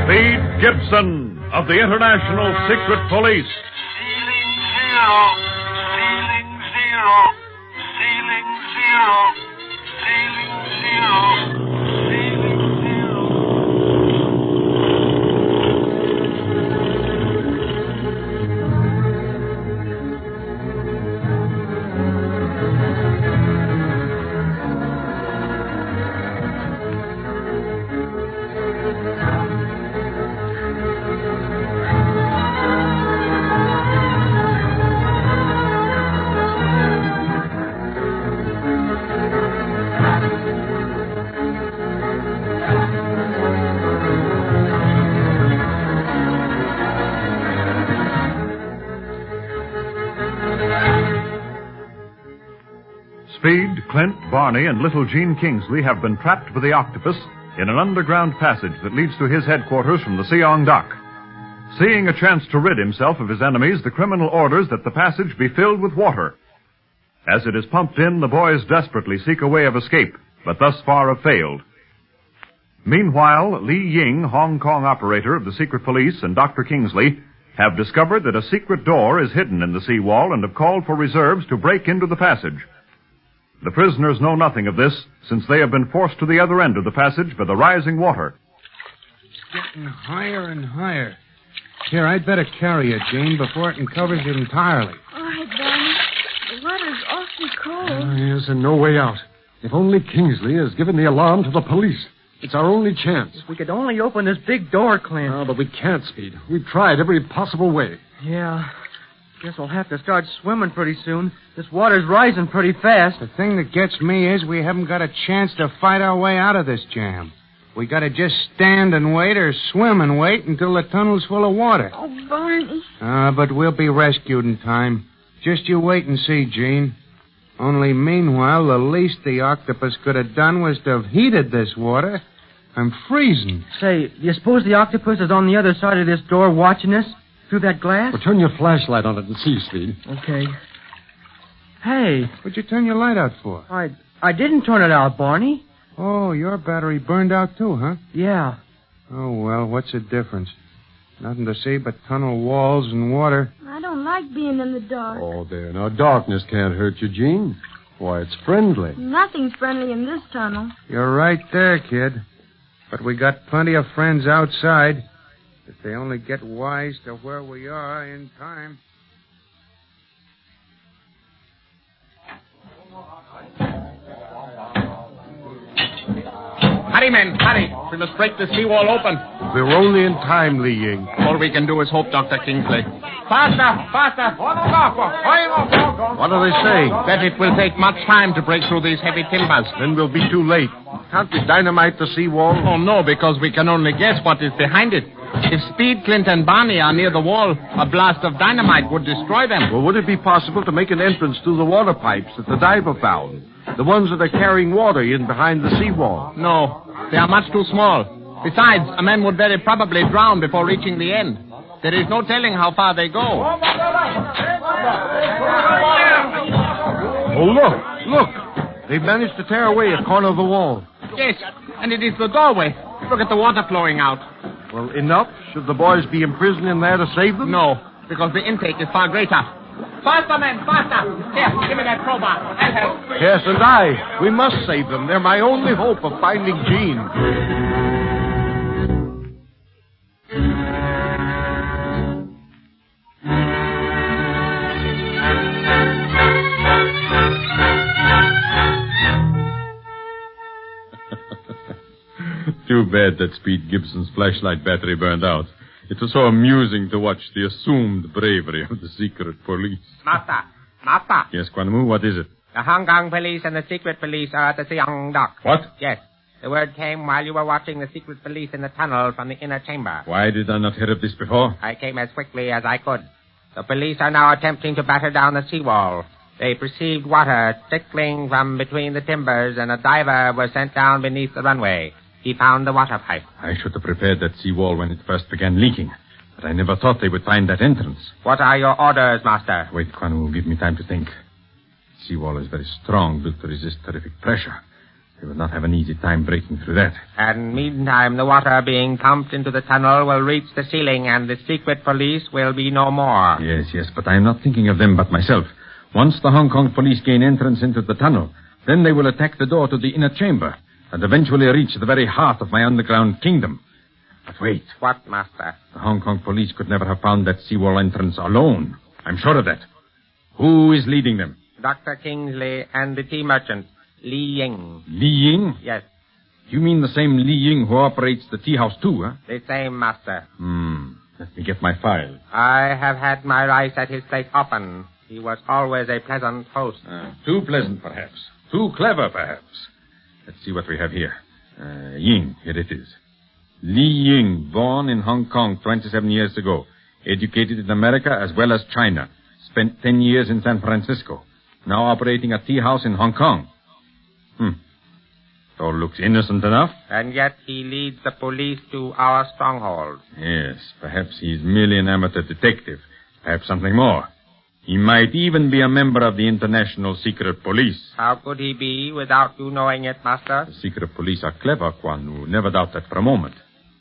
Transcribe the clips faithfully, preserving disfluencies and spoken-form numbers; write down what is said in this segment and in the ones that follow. Speed Gibson of the International Secret Police. Ceiling zero, ceiling zero, ceiling zero, ceiling zero, ceiling Speed, Clint, Barney, and little Jean Kingsley have been trapped with the octopus in an underground passage that leads to his headquarters from the Siang Dock. Seeing a chance to rid himself of his enemies, the criminal orders that the passage be filled with water. As it is pumped in, the boys desperately seek a way of escape, but thus far have failed. Meanwhile, Li Ying, Hong Kong operator of the secret police, and Doctor Kingsley have discovered that a secret door is hidden in the seawall and have called for reserves to break into the passage. The prisoners know nothing of this, since they have been forced to the other end of the passage by the rising water. It's getting higher and higher. Here, I'd better carry it, Jane, before it uncovers it entirely. All right, Barney. The water's awfully cold. Oh, yes, and no way out. If only Kingsley has given the alarm to the police. It's our only chance. If we could only open this big door, Clint. Oh, but we can't, Speed. We've tried every possible way. Yeah. Guess we'll have to start swimming pretty soon. This water's rising pretty fast. The thing that gets me is we haven't got a chance to fight our way out of this jam. We gotta just stand and wait or swim and wait until the tunnel's full of water. Oh, Barney. Uh, but we'll be rescued in time. Just you wait and see, Gene. Only meanwhile, the least the octopus could have done was to have heated this water. I'm freezing. Say, do you suppose the octopus is on the other side of this door watching us? Through that glass? Well, turn your flashlight on it and see, Speed. Okay. Hey. What'd you turn your light out for? I I didn't turn it out, Barney. Oh, your battery burned out too, huh? Yeah. Oh, well, what's the difference? Nothing to see but tunnel walls and water. I don't like being in the dark. Oh, there. Now, darkness can't hurt you, Gene. Why, it's friendly. Nothing's friendly in this tunnel. You're right there, kid. But we got plenty of friends outside. If they only get wise to where we are in time. Hurry, men, hurry. We must break the seawall open. We're only in time, Li Ying. All we can do is hope, Doctor Kingsley. Faster, faster. What do they say? That it will take much time to break through these heavy timbers. Then we'll be too late. Can't we dynamite the seawall? Oh, no, because we can only guess what is behind it. If Speed, Clint, and Barney are near the wall, a blast of dynamite would destroy them. Well, would it be possible to make an entrance through the water pipes that the diver found? The ones that are carrying water in behind the seawall? No, they are much too small. Besides, a man would very probably drown before reaching the end. There is no telling how far they go. Oh, look, look. They've managed to tear away a corner of the wall. Yes, and it is the doorway. Look at the water flowing out. Well, enough? Should the boys be imprisoned in there to save them? No, because the intake is far greater. Faster, men, faster. Here, give me that crowbar. I'll help. Yes, and I. We must save them. They're my only hope of finding Jean. Too bad that Speed Gibson's flashlight battery burned out. It was so amusing to watch the assumed bravery of the secret police. Master, master. Yes, Kwan Wu, what is it? The Hong Kong police and the secret police are at the Siang Dock. What? Yes. The word came while you were watching the secret police in the tunnel from the inner chamber. Why did I not hear of this before? I came as quickly as I could. The police are now attempting to batter down the seawall. They perceived water trickling from between the timbers, and a diver was sent down beneath the runway. He found the water pipe. I should have prepared that seawall when it first began leaking. But I never thought they would find that entrance. What are your orders, master? Wait, Kwan Wu, give me time to think. The seawall is very strong, built to resist terrific pressure. They will not have an easy time breaking through that. And meantime, the water being pumped into the tunnel will reach the ceiling, and the secret police will be no more. Yes, yes, but I am not thinking of them but myself. Once the Hong Kong police gain entrance into the tunnel, then they will attack the door to the inner chamber and eventually reach the very heart of my underground kingdom. But wait. What, master? The Hong Kong police could never have found that seawall entrance alone. I'm sure of that. Who is leading them? Doctor Kingsley and the tea merchant, Li Ying. Li Ying? Yes. You mean the same Li Ying who operates the tea house too, huh? The same, master. Hmm. Let me get my file. I have had my rice at his place often. He was always a pleasant host. Uh, too pleasant, perhaps. Too clever, perhaps. Let's see what we have here. Uh, Ying, here it is. Li Ying, born in Hong Kong twenty-seven years ago. Educated in America as well as China. Spent ten years in San Francisco. Now operating a tea house in Hong Kong. Hmm. It all looks innocent enough. And yet he leads the police to our stronghold. Yes, perhaps he's merely an amateur detective. Perhaps something more. He might even be a member of the International Secret Police. How could he be without you knowing it, master? The secret police are clever, Kwan Wu. Never doubt that for a moment.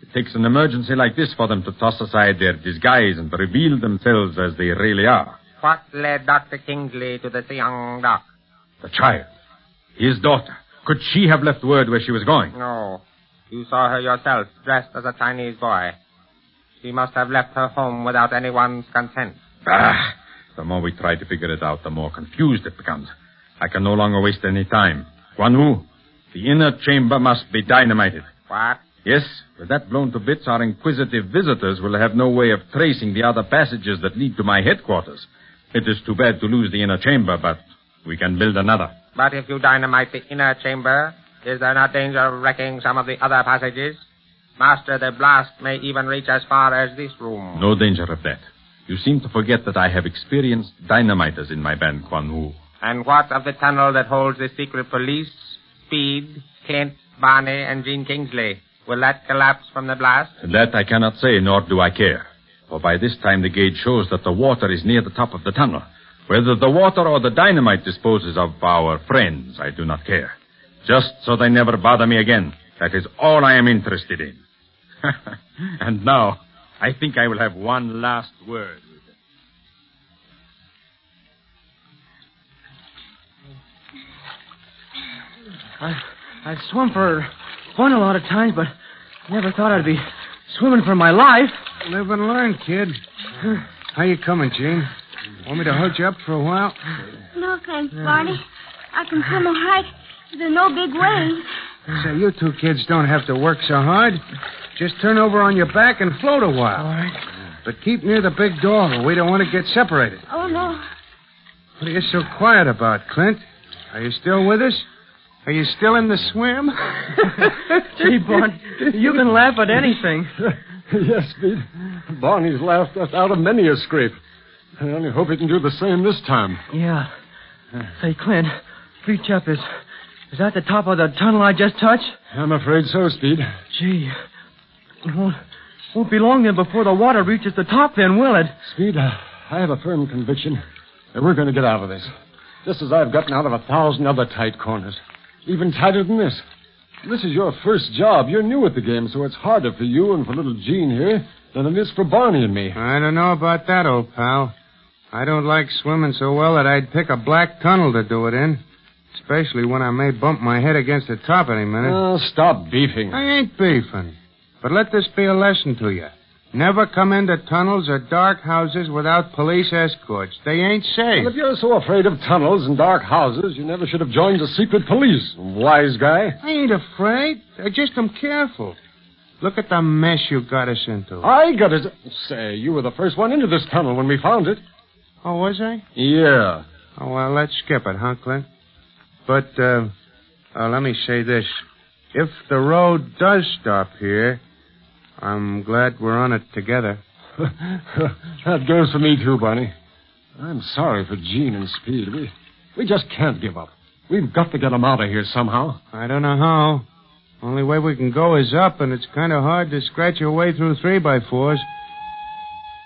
It takes an emergency like this for them to toss aside their disguise and reveal themselves as they really are. What led Doctor Kingsley to the Siang Dock? The child. His daughter. Could she have left word where she was going? No. You saw her yourself, dressed as a Chinese boy. She must have left her home without anyone's consent. Ah! The more we try to figure it out, the more confused it becomes. I can no longer waste any time. Kwan Wu, the inner chamber must be dynamited. What? Yes, with that blown to bits, our inquisitive visitors will have no way of tracing the other passages that lead to my headquarters. It is too bad to lose the inner chamber, but we can build another. But if you dynamite the inner chamber, is there not danger of wrecking some of the other passages? Master, the blast may even reach as far as this room. No danger of that. You seem to forget that I have experienced dynamiters in my band, Kwan Wu. And what of the tunnel that holds the secret police, Speed, Clint, Barney, and Jean Kingsley? Will that collapse from the blast? That I cannot say, nor do I care. For by this time the gauge shows that the water is near the top of the tunnel. Whether the water or the dynamite disposes of our friends, I do not care. Just so they never bother me again. That is all I am interested in. And now, I think I will have one last word with them. I, I've swum for fun a lot of times, but never thought I'd be swimming for my life. Live and learn, kid. How you coming, Jean? Want me to hold you up for a while? No, thanks, Barney. I can swim all right. There are no big waves. So you two kids don't have to work so hard. Just turn over on your back and float a while. All right. But keep near the big door, or we don't want to get separated. Oh, no. What are you so quiet about, Clint? Are you still with us? Are you still in the swim? Gee, Barney, you can laugh at anything. Yes, Pete. Barney's laughed us out of many a scrape. I only hope he can do the same this time. Yeah. Say, Clint, Fleet Chap is... Is that the top of the tunnel I just touched? I'm afraid so, Speed. Gee. It won't, won't be long then before the water reaches the top then, will it? Speed, uh, I have a firm conviction that we're going to get out of this. Just as I've gotten out of a thousand other tight corners. Even tighter than this. This is your first job. You're new at the game, so it's harder for you and for little Gene here than it is for Barney and me. I don't know about that, old pal. I don't like swimming so well that I'd pick a black tunnel to do it in. Especially when I may bump my head against the top any minute. Oh, stop beefing. I ain't beefing. But let this be a lesson to you. Never come into tunnels or dark houses without police escorts. They ain't safe. Well, if you're so afraid of tunnels and dark houses, you never should have joined the secret police, wise guy. I ain't afraid. I just am careful. Look at the mess you got us into. I got us... Say, you were the first one into this tunnel when we found it. Oh, was I? Yeah. Oh, well, let's skip it, huh, Clint? But, uh, uh, let me say this. If the road does stop here... I'm glad we're on it together. That goes for me, too, Barney. I'm sorry for Gene and Speed. We, we just can't give up. We've got to get them out of here somehow. I don't know how. Only way we can go is up, and it's kind of hard to scratch your way through three-by-fours.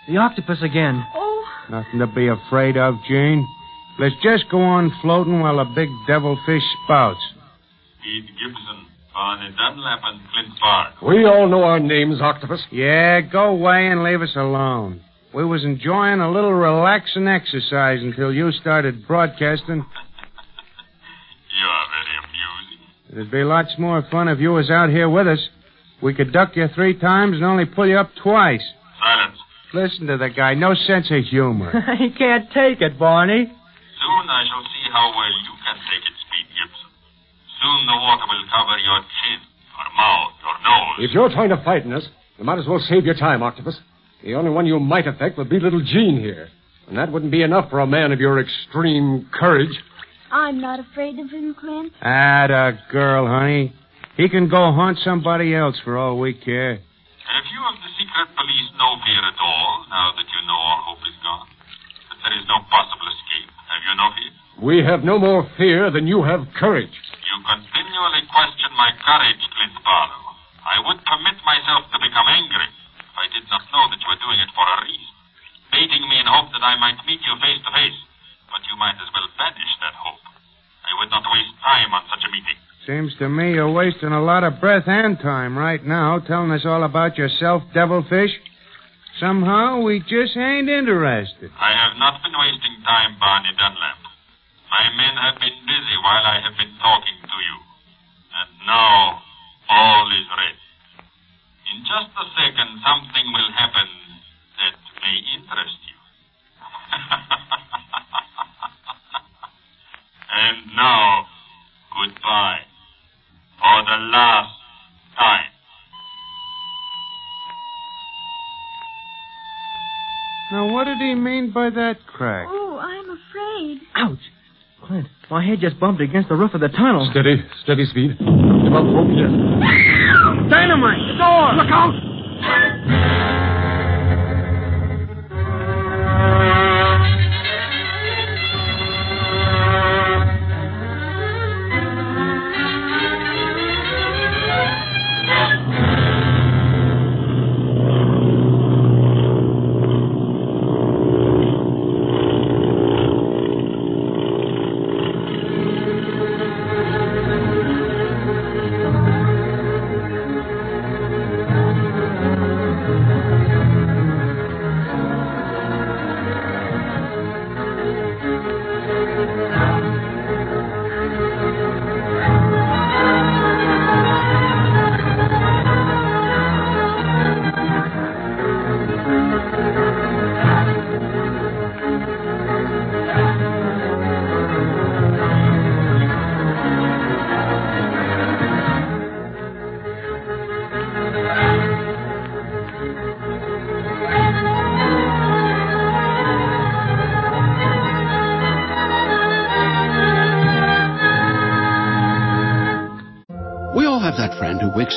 The octopus again. Oh. Nothing to be afraid of, Gene. Let's just go on floating while the big devilfish spouts. Speed Gibson. Barney Dunlap and Clint Barlow. We all know our names, Octopus. Yeah, go away and leave us alone. We was enjoying a little relaxing exercise until you started broadcasting. You are very amusing. It'd be lots more fun if you was out here with us. We could duck you three times and only pull you up twice. Silence. Listen to the guy. No sense of humor. He can't take it, Barney. Soon I shall see how well you can take it, Speed Gibson. Soon the water will cover your chin, or mouth, or nose. If you're trying to frighten us, you might as well save your time, Octopus. The only one you might affect would be little Gene here. And that wouldn't be enough for a man of your extreme courage. I'm not afraid of him, Clint. Atta girl, honey. He can go haunt somebody else for all we care. Have you of the secret police no fear at all, now that you know all hope is gone? That there is no possible escape. Have you no fear? We have no more fear than you have courage. You continually question my courage, Clint Barlow. I would permit myself to become angry if I did not know that you were doing it for a reason. Baiting me in hope that I might meet you face to face. But you might as well banish that hope. I would not waste time on such a meeting. Seems to me you're wasting a lot of breath and time right now telling us all about yourself, devilfish. Somehow we just ain't interested. I have not been wasting time, Barney Dunlap. My men have been busy while I have been talking to you. And now, all is ready. In just a second, something will happen that may interest you. And now, goodbye. For the last time. Now, what did he mean by that crack? Oh, I'm afraid. Ouch. Clint, my head just bumped against the roof of the tunnel. Steady, steady, Speed. Give up hope yet. Dynamite! The door! Look out! that friend who wakes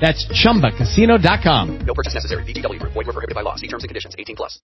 That's Chumba Casino dot com. No purchase necessary. V G W Group. Void where prohibited by law. See terms and conditions. eighteen plus.